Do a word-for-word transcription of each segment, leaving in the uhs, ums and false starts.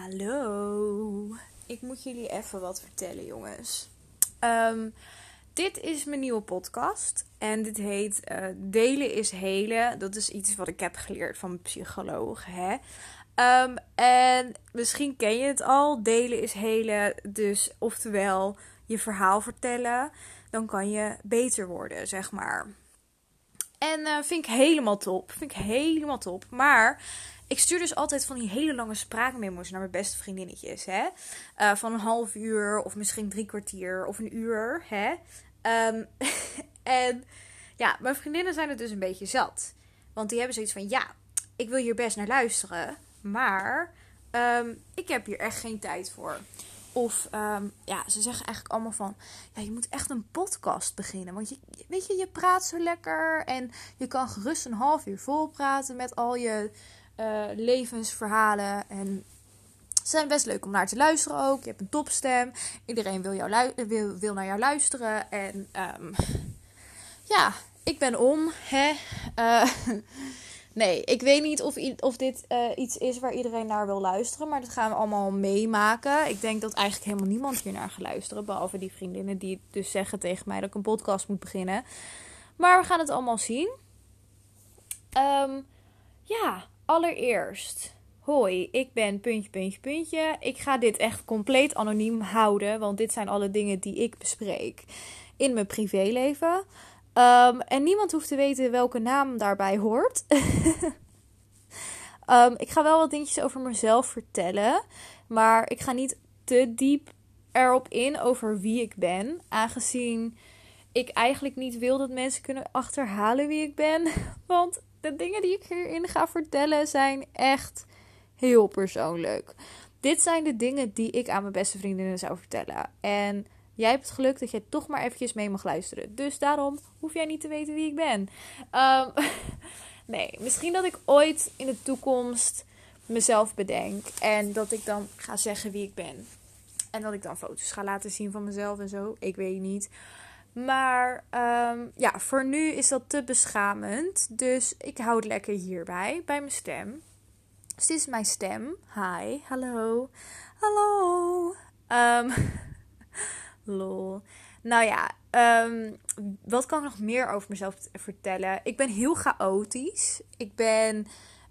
Hallo, ik moet jullie even wat vertellen, jongens. Um, dit is mijn nieuwe podcast en dit heet uh, Delen is Helen. Dat is iets wat ik heb geleerd van mijn psycholoog. Hè? Um, en misschien ken je het al, delen is helen. Dus oftewel je verhaal vertellen, dan kan je beter worden, zeg maar. En uh, vind ik helemaal top, vind ik helemaal top, maar... Ik stuur dus altijd van die hele lange spraakmemo's naar mijn beste vriendinnetjes. Hè? Uh, van een half uur of misschien drie kwartier of een uur. Hè? Um, en ja, mijn vriendinnen zijn het dus een beetje zat. Want die hebben zoiets van, ja, ik wil hier best naar luisteren. Maar um, ik heb hier echt geen tijd voor. Of um, ja, ze zeggen eigenlijk allemaal van... Ja, je moet echt een podcast beginnen. Want je, weet je, je praat zo lekker. En je kan gerust een half uur vol praten met al je... Uh, levensverhalen en ze zijn best leuk om naar te luisteren ook. Je hebt een topstem. Iedereen wil, jou lu- wil, wil naar jou luisteren. En um, ja, ik ben om. Hè? Uh, nee, ik weet niet of, i- of dit uh, iets is waar iedereen naar wil luisteren. Maar dat gaan we allemaal meemaken. Ik denk dat eigenlijk helemaal niemand hier naar gaat luisteren. Behalve die vriendinnen die dus zeggen tegen mij dat ik een podcast moet beginnen. Maar we gaan het allemaal zien. Um, ja... Allereerst, hoi, ik ben puntje, puntje, puntje. Ik ga dit echt compleet anoniem houden, want dit zijn alle dingen die ik bespreek in mijn privéleven. Um, en niemand hoeft te weten welke naam daarbij hoort. um, ik ga wel wat dingetjes over mezelf vertellen, maar ik ga niet te diep erop in over wie ik ben. Aangezien ik eigenlijk niet wil dat mensen kunnen achterhalen wie ik ben, want... De dingen die ik hierin ga vertellen zijn echt heel persoonlijk. Dit zijn de dingen die ik aan mijn beste vriendinnen zou vertellen. En jij hebt het geluk dat jij toch maar eventjes mee mag luisteren. Dus daarom hoef jij niet te weten wie ik ben. Um, nee, misschien dat ik ooit in de toekomst mezelf bedenk. En dat ik dan ga zeggen wie ik ben. En dat ik dan foto's ga laten zien van mezelf en zo. Ik weet niet. Maar um, ja, voor nu is dat te beschamend. Dus ik hou het lekker hierbij, bij mijn stem. Dus dit is mijn stem. Hi, hallo. Hallo. Um, lol. Nou ja, um, wat kan ik nog meer over mezelf vertellen? Ik ben heel chaotisch. Ik ben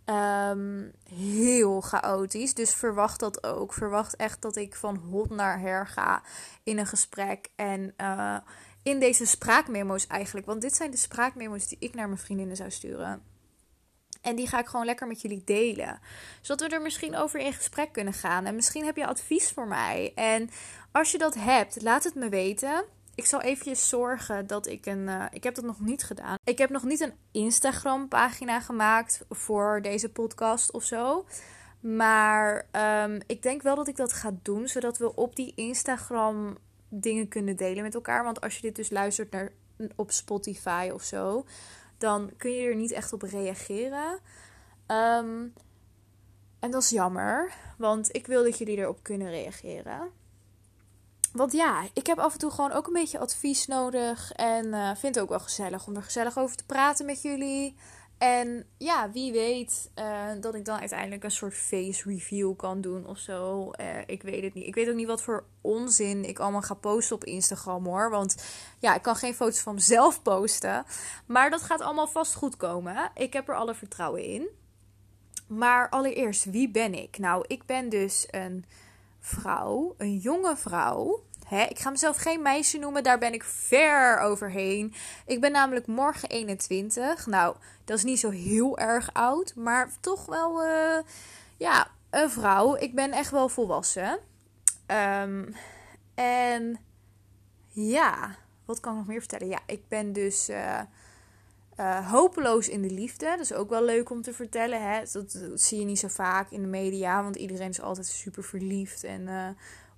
um, heel chaotisch. Dus verwacht dat ook. Verwacht echt dat ik van hot naar her ga in een gesprek. En... Uh, In deze spraakmemo's eigenlijk. Want dit zijn de spraakmemo's die ik naar mijn vriendinnen zou sturen. En die ga ik gewoon lekker met jullie delen. Zodat we er misschien over in gesprek kunnen gaan. En misschien heb je advies voor mij. En als je dat hebt, laat het me weten. Ik zal eventjes zorgen dat ik een... Uh, ik heb dat nog niet gedaan. Ik heb nog niet een Instagram pagina gemaakt voor deze podcast of zo. Maar um, ik denk wel dat ik dat ga doen. Zodat we op die Instagram... dingen kunnen delen met elkaar. Want als je dit dus luistert naar, op Spotify of zo, dan kun je er niet echt op reageren. Um, en dat is jammer. Want ik wil dat jullie erop kunnen reageren. Want ja, ik heb af en toe gewoon ook een beetje advies nodig. En uh, vind het ook wel gezellig om er gezellig over te praten met jullie. En ja, wie weet uh, dat ik dan uiteindelijk een soort face review kan doen of zo. Uh, ik weet het niet. Ik weet ook niet wat voor onzin ik allemaal ga posten op Instagram hoor. Want ja, ik kan geen foto's van mezelf posten. Maar dat gaat allemaal vast goed komen. Ik heb er alle vertrouwen in. Maar allereerst, wie ben ik? Nou, ik ben dus een vrouw, een jonge vrouw. He, ik ga mezelf geen meisje noemen, daar ben ik ver overheen. Ik ben namelijk morgen eenentwintig. Nou, dat is niet zo heel erg oud, maar toch wel uh, ja, een vrouw. Ik ben echt wel volwassen. Um, en ja, wat kan ik nog meer vertellen? Ja, ik ben dus uh, uh, hopeloos in de liefde. Dat is ook wel leuk om te vertellen. Hè? Dat, dat zie je niet zo vaak in de media, want iedereen is altijd super verliefd en... Uh,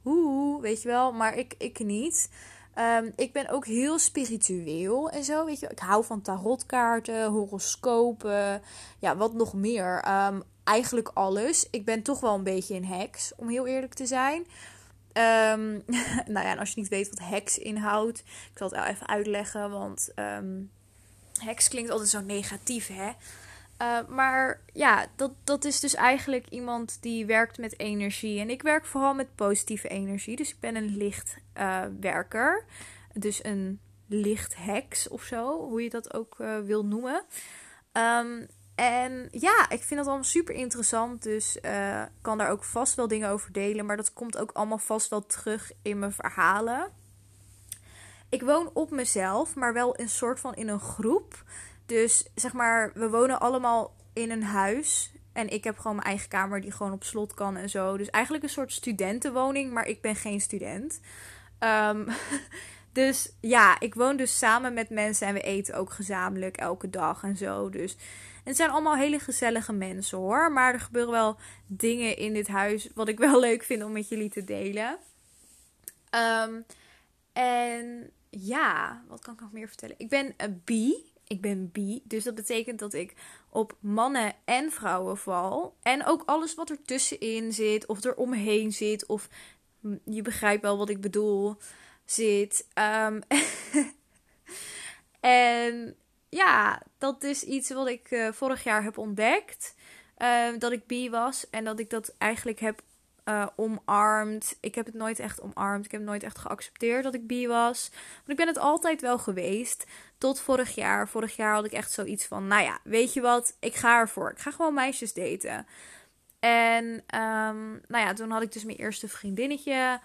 Oeh, weet je wel, maar ik, ik niet. Um, ik ben ook heel spiritueel en zo, weet je wel. Ik hou van tarotkaarten, horoscopen, ja, wat nog meer. Um, eigenlijk alles. Ik ben toch wel een beetje een heks, om heel eerlijk te zijn. Um, nou ja, en als je niet weet wat heks inhoudt, ik zal het wel even uitleggen, want um, heks klinkt altijd zo negatief, hè. Uh, maar ja, dat, dat is dus eigenlijk iemand die werkt met energie. En ik werk vooral met positieve energie. Dus ik ben een lichtwerker. Uh, dus een lichtheks of zo, hoe je dat ook uh, wil noemen. Um, en ja, ik vind dat allemaal super interessant. Dus ik uh, kan daar ook vast wel dingen over delen. Maar dat komt ook allemaal vast wel terug in mijn verhalen. Ik woon op mezelf, maar wel een soort van in een groep. Dus zeg maar, we wonen allemaal in een huis. En ik heb gewoon mijn eigen kamer die gewoon op slot kan en zo. Dus eigenlijk een soort studentenwoning, maar ik ben geen student. Um, dus ja, ik woon dus samen met mensen en we eten ook gezamenlijk elke dag en zo. Dus en het zijn allemaal hele gezellige mensen hoor. Maar er gebeuren wel dingen in dit huis wat ik wel leuk vind om met jullie te delen. Um, en ja, wat kan ik nog meer vertellen? Ik ben een bee. Ik ben bi, dus dat betekent dat ik op mannen en vrouwen val. En ook alles wat er tussenin zit, of er omheen zit, of je begrijpt wel wat ik bedoel, zit. Um, en ja, dat is iets wat ik uh, vorig jaar heb ontdekt. Uh, dat ik bi was en dat ik dat eigenlijk heb Uh, omarmd. Ik heb het nooit echt omarmd. Ik heb nooit echt geaccepteerd dat ik bi was. Maar ik ben het altijd wel geweest. Tot vorig jaar. Vorig jaar had ik echt zoiets van, nou ja, weet je wat? Ik ga ervoor. Ik ga gewoon meisjes daten. En um, nou ja, toen had ik dus mijn eerste vriendinnetje.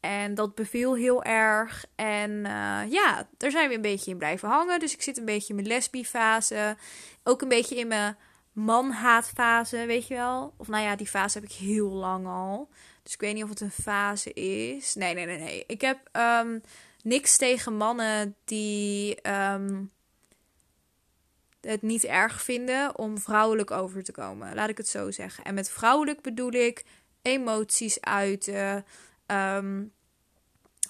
En dat beviel heel erg. En uh, ja, daar zijn we een beetje in blijven hangen. Dus ik zit een beetje in mijn lesbifase. Ook een beetje in mijn manhaatfase, weet je wel? Of nou ja, die fase heb ik heel lang al. Dus ik weet niet of het een fase is. Nee, nee, nee, nee. Ik heb um, niks tegen mannen die um, het niet erg vinden om vrouwelijk over te komen. Laat ik het zo zeggen. En met vrouwelijk bedoel ik emoties uiten, um,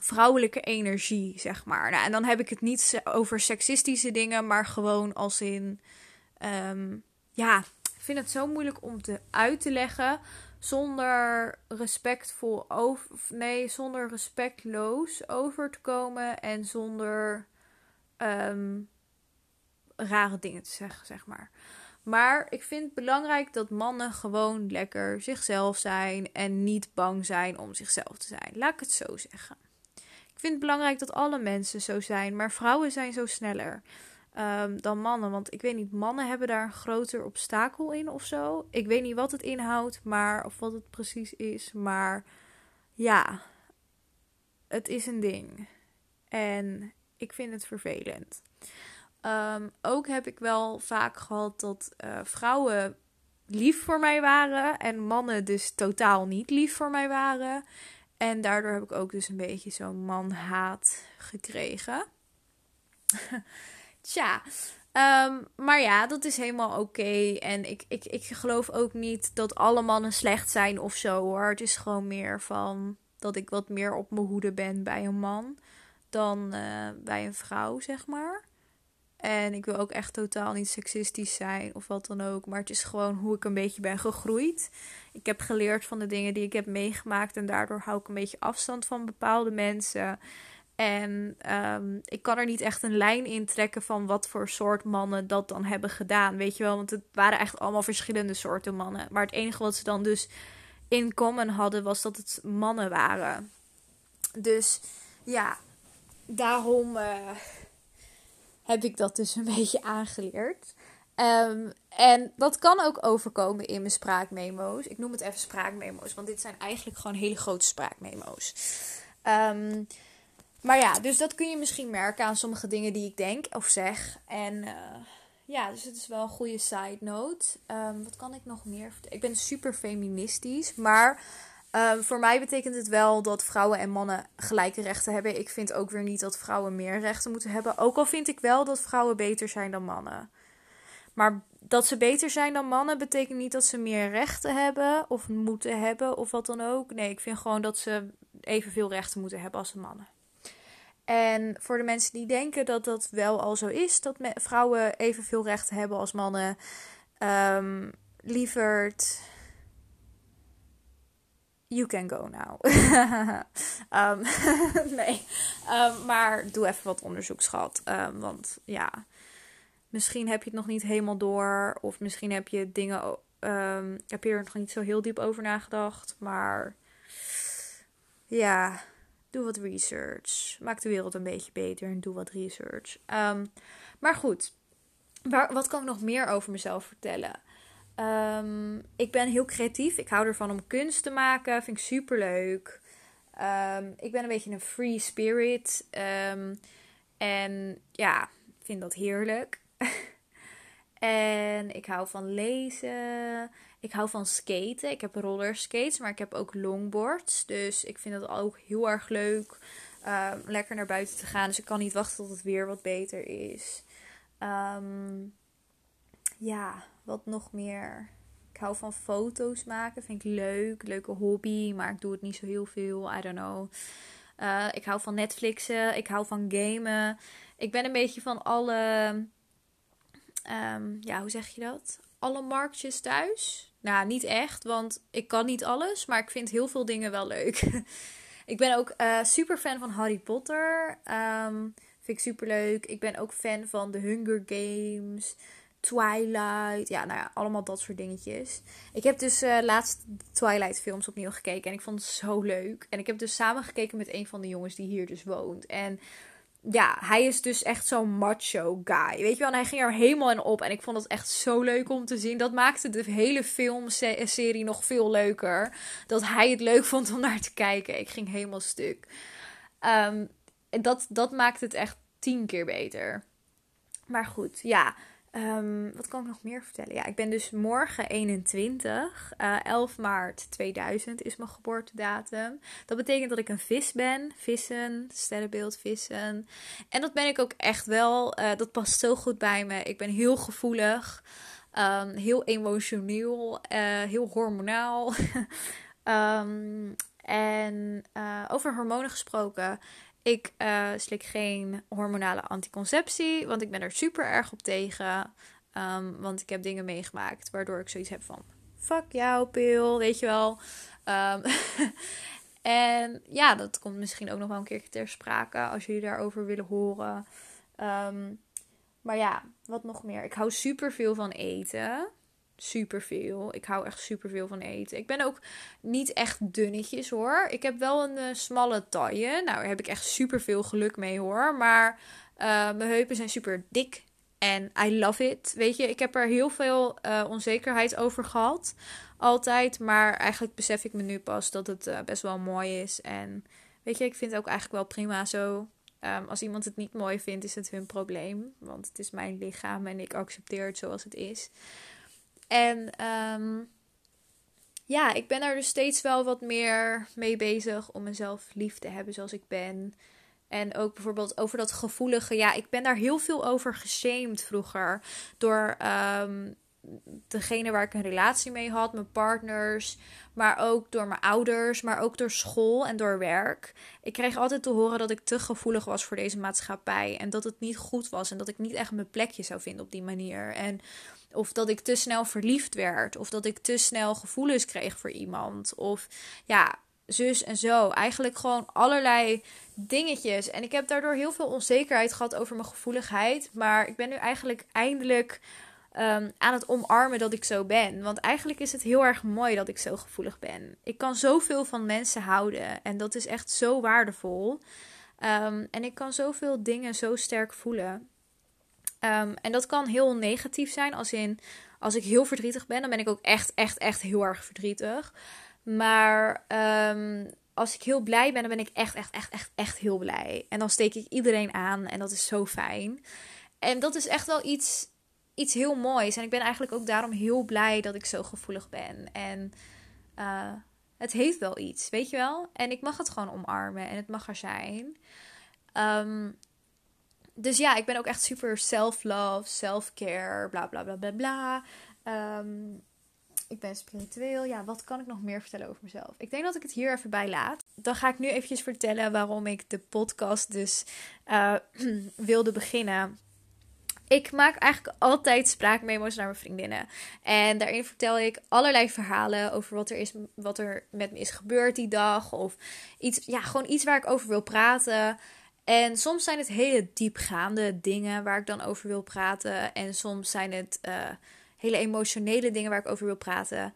vrouwelijke energie, zeg maar. Nou, en dan heb ik het niet over seksistische dingen, maar gewoon als in Um, Ja, ik vind het zo moeilijk om te uit te leggen zonder respectvol over, nee, zonder respectloos over te komen en zonder um, rare dingen te zeggen, zeg maar. Maar ik vind het belangrijk dat mannen gewoon lekker zichzelf zijn en niet bang zijn om zichzelf te zijn. Laat ik het zo zeggen. Ik vind het belangrijk dat alle mensen zo zijn, maar vrouwen zijn zo sneller Um, dan mannen, want ik weet niet, mannen hebben daar een groter obstakel in of zo. Ik weet niet wat het inhoudt, maar of wat het precies is, maar ja, het is een ding en ik vind het vervelend. Um, ook heb ik wel vaak gehad dat uh, vrouwen lief voor mij waren en mannen dus totaal niet lief voor mij waren en daardoor heb ik ook dus een beetje zo'n manhaat gekregen. Tja, um, maar ja, dat is helemaal oké. Okay. En ik, ik, ik geloof ook niet dat alle mannen slecht zijn of zo hoor. Het is gewoon meer van dat ik wat meer op mijn hoede ben bij een man dan uh, bij een vrouw, zeg maar. En ik wil ook echt totaal niet seksistisch zijn of wat dan ook. Maar het is gewoon hoe ik een beetje ben gegroeid. Ik heb geleerd van de dingen die ik heb meegemaakt en daardoor hou ik een beetje afstand van bepaalde mensen. En um, ik kan er niet echt een lijn in trekken van wat voor soort mannen dat dan hebben gedaan. Weet je wel, want het waren echt allemaal verschillende soorten mannen. Maar het enige wat ze dan dus in common hadden was dat het mannen waren. Dus ja, daarom uh, heb ik dat dus een beetje aangeleerd. Um, en dat kan ook overkomen in mijn spraakmemo's. Ik noem het even spraakmemo's, want dit zijn eigenlijk gewoon hele grote spraakmemo's. Um, Maar ja, dus dat kun je misschien merken aan sommige dingen die ik denk of zeg. En uh, ja, dus het is wel een goede side note. Um, wat kan ik nog meer vertellen? Ik ben super feministisch, maar uh, voor mij betekent het wel dat vrouwen en mannen gelijke rechten hebben. Ik vind ook weer niet dat vrouwen meer rechten moeten hebben. Ook al vind ik wel dat vrouwen beter zijn dan mannen. Maar dat ze beter zijn dan mannen betekent niet dat ze meer rechten hebben of moeten hebben of wat dan ook. Nee, ik vind gewoon dat ze evenveel rechten moeten hebben als de mannen. En voor de mensen die denken dat dat wel al zo is, dat vrouwen evenveel rechten hebben als mannen, um, lieverd, you can go now. um, nee, um, maar doe even wat onderzoek, schat. Um, want ja, misschien heb je het nog niet helemaal door. Of misschien heb je dingen, um, heb je er nog niet zo heel diep over nagedacht. Maar ja, doe wat research. Maak de wereld een beetje beter en doe wat research. Um, maar goed, waar, wat kan ik nog meer over mezelf vertellen? Um, ik ben heel creatief. Ik hou ervan om kunst te maken. Vind ik superleuk. Um, ik ben een beetje een free spirit. Um, en ja, vind dat heerlijk. En ik hou van lezen. Ik hou van skaten. Ik heb rollerskates, maar ik heb ook longboards. Dus ik vind dat ook heel erg leuk. Um, lekker naar buiten te gaan. Dus ik kan niet wachten tot het weer wat beter is. Um, ja, wat nog meer? Ik hou van foto's maken. Vind ik leuk. Leuke hobby. Maar ik doe het niet zo heel veel. I don't know. Uh, ik hou van Netflixen. Ik hou van gamen. Ik ben een beetje van alle... Um, ja, hoe zeg je dat? Alle marktjes thuis? Nou, niet echt, want ik kan niet alles. Maar ik vind heel veel dingen wel leuk. Ik ben ook uh, super fan van Harry Potter. Um, vind ik super leuk. Ik ben ook fan van The Hunger Games, Twilight. Ja, nou ja, allemaal dat soort dingetjes. Ik heb dus uh, laatst Twilight films opnieuw gekeken. En ik vond het zo leuk. En ik heb dus samen gekeken met een van de jongens die hier dus woont. En... ja, hij is dus echt zo'n macho guy. Weet je wel, en hij ging er helemaal in op. En ik vond het echt zo leuk om te zien. Dat maakte de hele filmserie nog veel leuker. Dat hij het leuk vond om naar te kijken. Ik ging helemaal stuk. Um, dat, dat maakt het echt tien keer beter. Maar goed, ja. Um, wat kan ik nog meer vertellen? Ja, ik ben dus morgen eenentwintig. Uh, elf maart tweeduizend is mijn geboortedatum. Dat betekent dat ik een vis ben. Vissen, sterrenbeeld vissen. En dat ben ik ook echt wel. Uh, dat past zo goed bij me. Ik ben heel gevoelig. Um, heel emotioneel. Uh, heel hormonaal. um, en uh, over hormonen gesproken... Ik uh, slik geen hormonale anticonceptie, want ik ben er super erg op tegen. Um, want ik heb dingen meegemaakt waardoor ik zoiets heb van... fuck jou, pil, weet je wel. Um, en ja, dat komt misschien ook nog wel een keer ter sprake als jullie daarover willen horen. Um, maar ja, wat nog meer? Ik hou super veel van eten. Superveel. Ik hou echt superveel van eten. Ik ben ook niet echt dunnetjes hoor. Ik heb wel een uh, smalle taille. Nou, daar heb ik echt superveel geluk mee hoor. Maar uh, mijn heupen zijn super dik. En I love it. Weet je, ik heb er heel veel uh, onzekerheid over gehad. Altijd. Maar eigenlijk besef ik me nu pas dat het uh, best wel mooi is. En weet je, ik vind het ook eigenlijk wel prima zo. Um, als iemand het niet mooi vindt, is het hun probleem. Want het is mijn lichaam en ik accepteer het zoals het is. En um, ja, ik ben daar dus steeds wel wat meer mee bezig om mezelf lief te hebben zoals ik ben. En ook bijvoorbeeld over dat gevoelige. Ja, ik ben daar heel veel over geshamed vroeger. Door um, degene waar ik een relatie mee had, mijn partners. Maar ook door mijn ouders, maar ook door school en door werk. Ik kreeg altijd te horen dat ik te gevoelig was voor deze maatschappij. En dat het niet goed was en dat ik niet echt mijn plekje zou vinden op die manier. En... of dat ik te snel verliefd werd. Of dat ik te snel gevoelens kreeg voor iemand. Of ja, zus en zo. Eigenlijk gewoon allerlei dingetjes. En ik heb daardoor heel veel onzekerheid gehad over mijn gevoeligheid. Maar ik ben nu eigenlijk eindelijk um, aan het omarmen dat ik zo ben. Want eigenlijk is het heel erg mooi dat ik zo gevoelig ben. Ik kan zoveel van mensen houden. En dat is echt zo waardevol. Um, en ik kan zoveel dingen zo sterk voelen. Um, en dat kan heel negatief zijn. Als in, als ik heel verdrietig ben, dan ben ik ook echt, echt, echt heel erg verdrietig. Maar um, als ik heel blij ben, dan ben ik echt, echt, echt, echt, echt heel blij. En dan steek ik iedereen aan en dat is zo fijn. En dat is echt wel iets, iets heel moois. En ik ben eigenlijk ook daarom heel blij dat ik zo gevoelig ben. En uh, het heeft wel iets, weet je wel? En ik mag het gewoon omarmen en het mag er zijn. Um, Dus ja, ik ben ook echt super self-love, self-care, bla bla bla bla bla. Um, ik ben spiritueel. Ja, wat kan ik nog meer vertellen over mezelf? Ik denk dat ik het hier even bij laat. Dan ga ik nu eventjes vertellen waarom ik de podcast dus uh, wilde beginnen. Ik maak eigenlijk altijd spraakmemo's naar mijn vriendinnen. En daarin vertel ik allerlei verhalen over wat er, is, wat er met me is gebeurd die dag. Of iets, ja, gewoon iets waar ik over wil praten. En soms zijn het hele diepgaande dingen waar ik dan over wil praten. En soms zijn het uh, hele emotionele dingen waar ik over wil praten.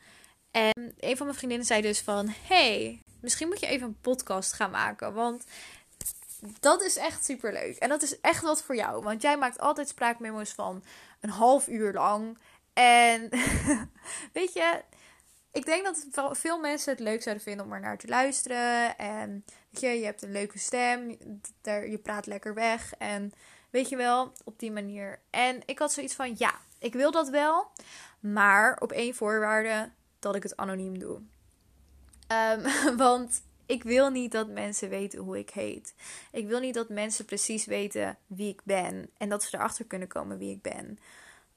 En een van mijn vriendinnen zei dus van... hey, misschien moet je even een podcast gaan maken. Want dat is echt superleuk. En dat is echt wat voor jou. Want jij maakt altijd spraakmemo's van een half uur lang. En weet je... ik denk dat veel mensen het leuk zouden vinden om er naar te luisteren. En weet je, je hebt een leuke stem. Je praat lekker weg. En weet je wel, op die manier. En ik had zoiets van, ja, ik wil dat wel. Maar op één voorwaarde, dat ik het anoniem doe. Um, want ik wil niet dat mensen weten hoe ik heet. Ik wil niet dat mensen precies weten wie ik ben. En dat ze erachter kunnen komen wie ik ben.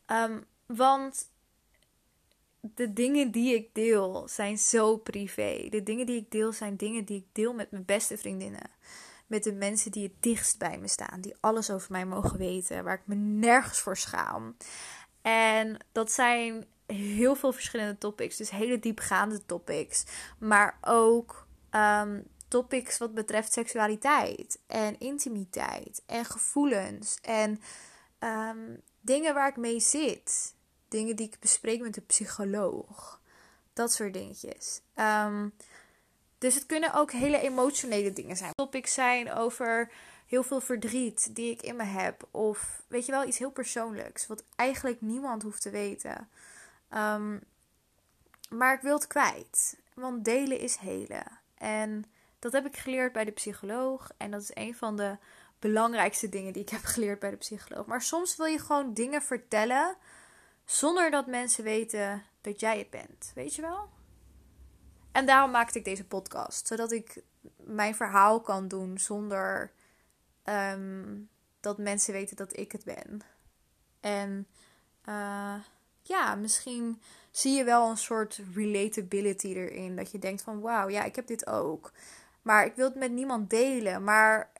Um, want... de dingen die ik deel zijn zo privé. De dingen die ik deel zijn dingen die ik deel met mijn beste vriendinnen. Met de mensen die het dichtst bij me staan. Die alles over mij mogen weten. Waar ik me nergens voor schaam. En dat zijn heel veel verschillende topics. Dus hele diepgaande topics. Maar ook um, topics wat betreft seksualiteit. En intimiteit. En gevoelens. En um, dingen waar ik mee zit. Dingen die ik bespreek met een psycholoog. Dat soort dingetjes. Um, dus het kunnen ook hele emotionele dingen zijn. Topics zijn over heel veel verdriet die ik in me heb. Of weet je wel, iets heel persoonlijks. Wat eigenlijk niemand hoeft te weten. Um, maar ik wil het kwijt. Want delen is helen. En dat heb ik geleerd bij de psycholoog. En dat is een van de belangrijkste dingen die ik heb geleerd bij de psycholoog. Maar soms wil je gewoon dingen vertellen... zonder dat mensen weten dat jij het bent. Weet je wel? En daarom maakte ik deze podcast. Zodat ik mijn verhaal kan doen zonder um, dat mensen weten dat ik het ben. En uh, ja, misschien zie je wel een soort relatability erin. Dat je denkt van wauw, ja, ik heb dit ook. Maar ik wil het met niemand delen. Maar...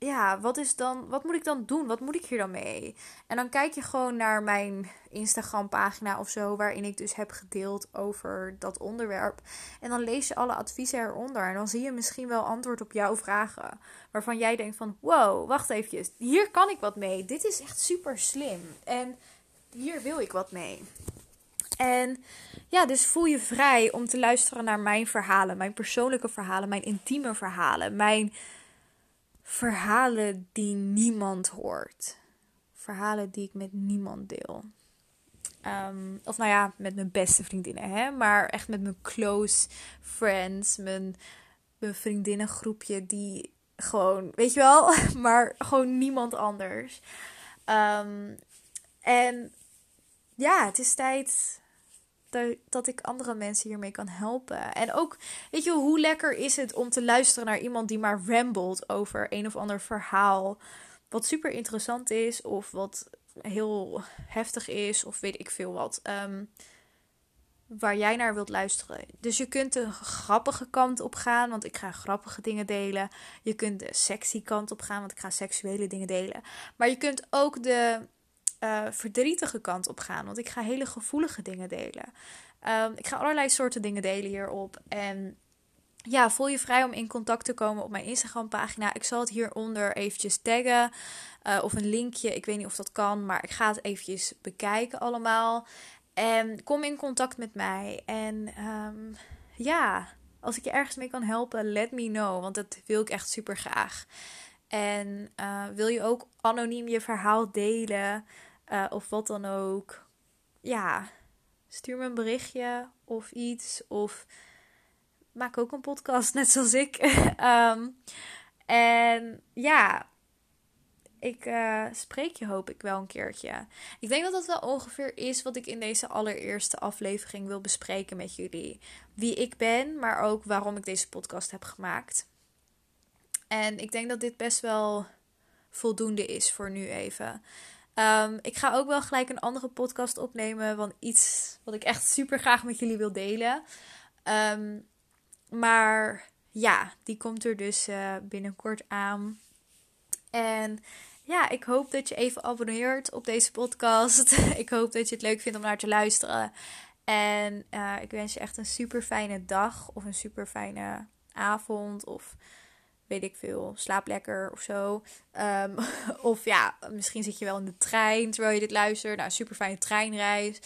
ja, wat is dan, wat moet ik dan doen? Wat moet ik hier dan mee? En dan kijk je gewoon naar mijn Instagram pagina of zo, waarin ik dus heb gedeeld over dat onderwerp. En dan lees je alle adviezen eronder. En dan zie je misschien wel antwoord op jouw vragen. Waarvan jij denkt van, wow, wacht eventjes. Hier kan ik wat mee. Dit is echt super slim. En hier wil ik wat mee. En ja, dus voel je vrij om te luisteren naar mijn verhalen. Mijn persoonlijke verhalen, mijn intieme verhalen, mijn... verhalen die niemand hoort. Verhalen die ik met niemand deel. Um, of nou ja, met mijn beste vriendinnen. Hè? Maar echt met mijn close friends. Mijn, mijn vriendinnengroepje die gewoon... weet je wel? Maar gewoon niemand anders. Um, en ja, het is tijd... dat ik andere mensen hiermee kan helpen. En ook, weet je, hoe lekker is het om te luisteren naar iemand die maar rambelt over een of ander verhaal. Wat super interessant is. Of wat heel heftig is. Of weet ik veel wat. Um, waar jij naar wilt luisteren. Dus je kunt de grappige kant op gaan. Want ik ga grappige dingen delen. Je kunt de sexy kant op gaan. Want ik ga seksuele dingen delen. Maar je kunt ook de... Uh, verdrietige kant op gaan. Want ik ga hele gevoelige dingen delen. Um, ik ga allerlei soorten dingen delen hierop. En ja, voel je vrij om in contact te komen op mijn Instagram pagina. Ik zal het hieronder eventjes taggen. Uh, of een linkje. Ik weet niet of dat kan. Maar ik ga het eventjes bekijken allemaal. En kom in contact met mij. En um, ja, als ik je ergens mee kan helpen, let me know. Want dat wil ik echt super graag. En uh, wil je ook anoniem je verhaal delen... Uh, of wat dan ook. Ja, stuur me een berichtje of iets. Of maak ook een podcast, net zoals ik. um, en ja, ik uh, spreek je hoop ik wel een keertje. Ik denk dat dat wel ongeveer is wat ik in deze allereerste aflevering wil bespreken met jullie. Wie ik ben, maar ook waarom ik deze podcast heb gemaakt. En ik denk dat dit best wel voldoende is voor nu even. Um, ik ga ook wel gelijk een andere podcast opnemen. Want iets wat ik echt super graag met jullie wil delen. Um, maar ja, die komt er dus uh, binnenkort aan. En ja, ik hoop dat je even abonneert op deze podcast. Ik hoop dat je het leuk vindt om naar te luisteren. En uh, ik wens je echt een super fijne dag. Of een super fijne avond. Of weet ik veel, slaap lekker of zo. Um, of ja, misschien zit je wel in de trein terwijl je dit luistert. Nou, super fijne treinreis.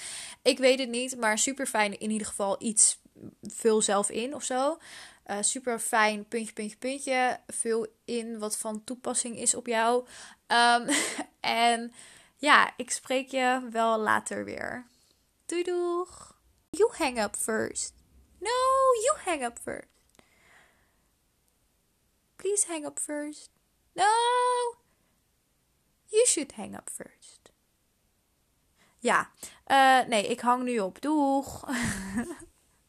Ik weet het niet, maar super fijn in ieder geval iets, veel zelf in of zo. Uh, super fijn, puntje, puntje, puntje. Veel in wat van toepassing is op jou. Um, en ja, ik spreek je wel later weer. Doei doeg! You hang up first. No, you hang up first. Please hang up first. No, you should hang up first. Ja, uh, nee, ik hang nu op. Doeg!